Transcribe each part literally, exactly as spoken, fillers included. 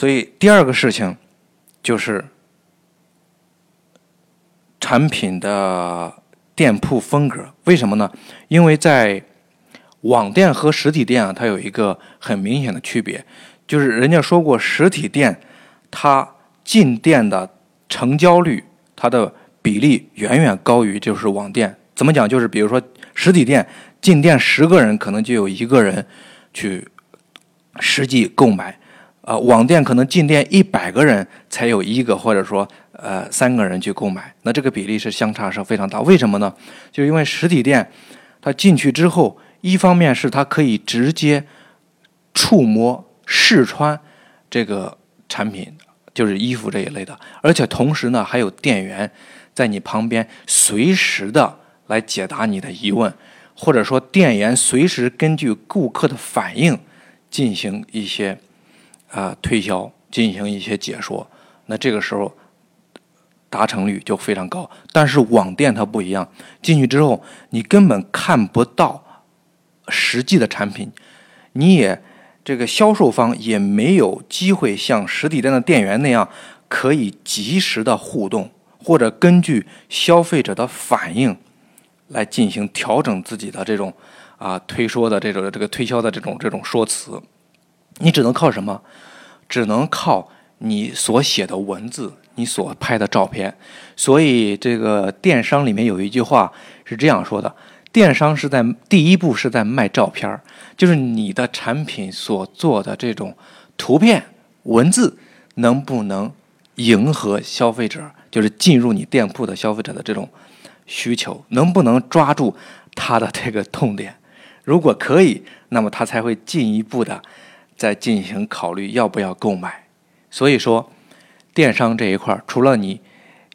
所以第二个事情就是产品的店铺风格。为什么呢？因为在网店和实体店啊，它有一个很明显的区别，就是人家说过实体店它进店的成交率它的比例远远高于就是网店。怎么讲，就是比如说实体店进店十个人可能就有一个人去实际购买，呃，网店可能进店一百个人才有一个或者说呃三个人去购买，那这个比例是相差是非常大。为什么呢？就因为实体店它进去之后，一方面是它可以直接触摸试穿这个产品，就是衣服这一类的，而且同时呢还有店员在你旁边随时的来解答你的疑问，或者说店员随时根据顾客的反应进行一些啊、呃、推销，进行一些解说，那这个时候达成率就非常高。但是网店它不一样，进去之后你根本看不到实际的产品，你也这个销售方也没有机会像实体店的店员那样可以及时的互动，或者根据消费者的反应来进行调整自己的这种啊、呃、推说的这种这个推销的这种这种说辞。你只能靠什么？只能靠你所写的文字，你所拍的照片。所以这个电商里面有一句话是这样说的，电商是在第一步是在卖照片，就是你的产品所做的这种图片文字能不能迎合消费者，就是进入你店铺的消费者的这种需求，能不能抓住他的这个痛点，如果可以，那么他才会进一步的再进行考虑要不要购买。所以说电商这一块，除了你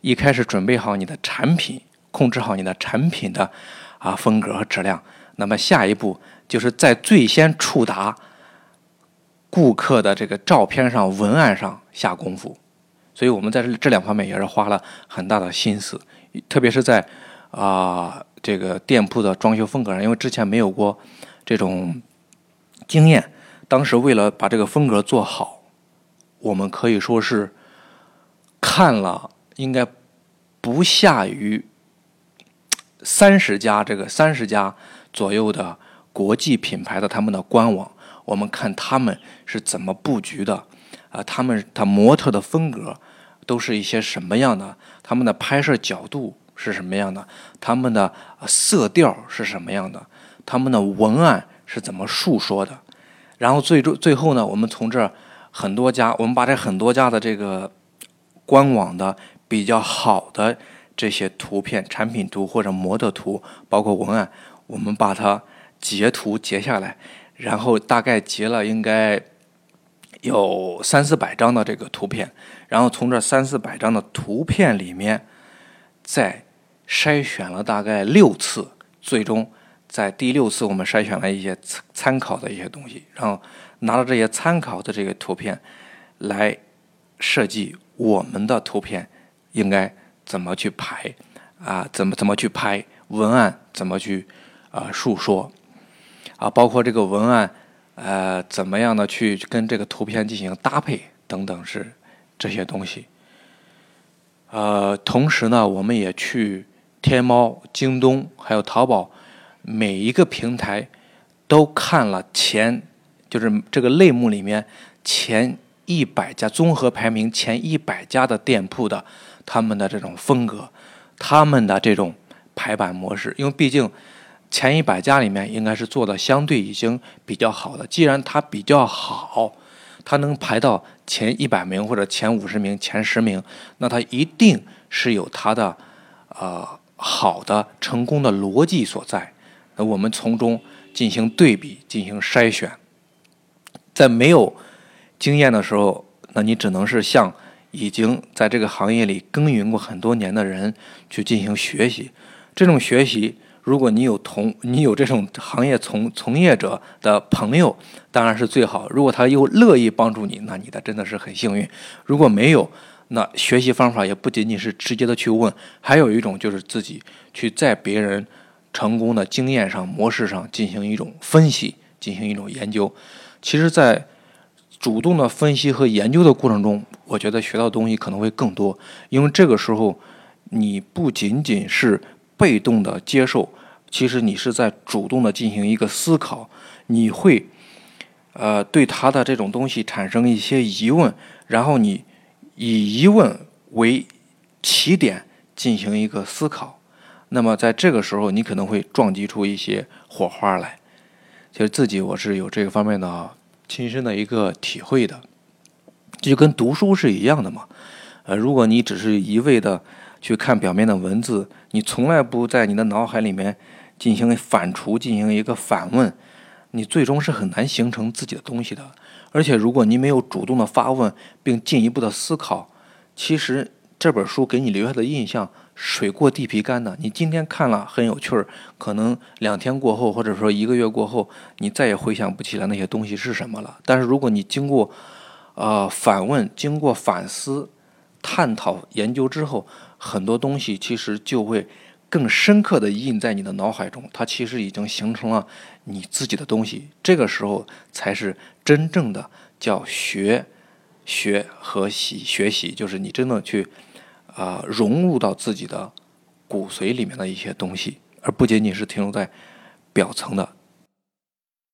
一开始准备好你的产品，控制好你的产品的啊风格和质量，那么下一步就是在最先触达顾客的这个照片上、文案上下功夫。所以我们在这两方面也是花了很大的心思，特别是在啊、呃、这个店铺的装修风格上，因为之前没有过这种经验，当时为了把这个风格做好，我们可以说是看了应该不下于三十家这个三十家左右的国际品牌的他们的官网，我们看他们是怎么布局的，啊、呃，他们他模特的风格都是一些什么样的，他们的拍摄角度是什么样的，他们的色调是什么样的，他们的文案是怎么述说的。然后最最后呢，我们从这很多家，我们把这很多家的这个官网的比较好的这些图片、产品图或者模特图，包括文案，我们把它截图截下来，然后大概截了应该有三四百张的这个图片，然后从这三四百张的图片里面再筛选了大概六次，最终在第六次我们筛选了一些参考的一些东西，然后拿到这些参考的这个图片来设计我们的图片应该怎么去排啊，怎么怎么去拍文案，怎么去啊、呃、述说啊，包括这个文案呃怎么样的去跟这个图片进行搭配等等，是这些东西。呃，同时呢，我们也去天猫、京东还有淘宝每一个平台都看了前，就是这个类目里面前一百家综合排名前一百家的店铺的他们的这种风格，他们的这种排版模式，因为毕竟前一百家里面应该是做的相对已经比较好的，既然它比较好，它能排到前一百名或者前五十名、前十名，那它一定是有它的呃好的成功的逻辑所在。那我们从中进行对比、进行筛选，在没有经验的时候，那你只能是向已经在这个行业里耕耘过很多年的人去进行学习。这种学习，如果你有同你有这种行业从从业者的朋友，当然是最好。如果他又乐意帮助你，那你的真的是很幸运。如果没有，那学习方法也不仅仅是直接的去问，还有一种就是自己去在别人成功的经验上、模式上进行一种分析，进行一种研究。其实在主动的分析和研究的过程中，我觉得学到的东西可能会更多，因为这个时候你不仅仅是被动的接受，其实你是在主动的进行一个思考，你会呃对他的这种东西产生一些疑问，然后你以疑问为起点进行一个思考，那么在这个时候你可能会撞击出一些火花来。其实自己我是有这个方面的亲身的一个体会的，这就跟读书是一样的嘛。呃，如果你只是一味的去看表面的文字，你从来不在你的脑海里面进行反刍、进行一个反问，你最终是很难形成自己的东西的。而且如果你没有主动的发问并进一步的思考，其实这本书给你留下的印象水过地皮干的，你今天看了很有趣儿，可能两天过后或者说一个月过后，你再也回想不起来那些东西是什么了。但是如果你经过呃反问、经过反思、探讨、研究之后，很多东西其实就会更深刻地印在你的脑海中，它其实已经形成了你自己的东西。这个时候才是真正的叫学学和习学习，就是你真的去啊、呃，融入到自己的骨髓里面的一些东西，而不仅仅是停留在表层的。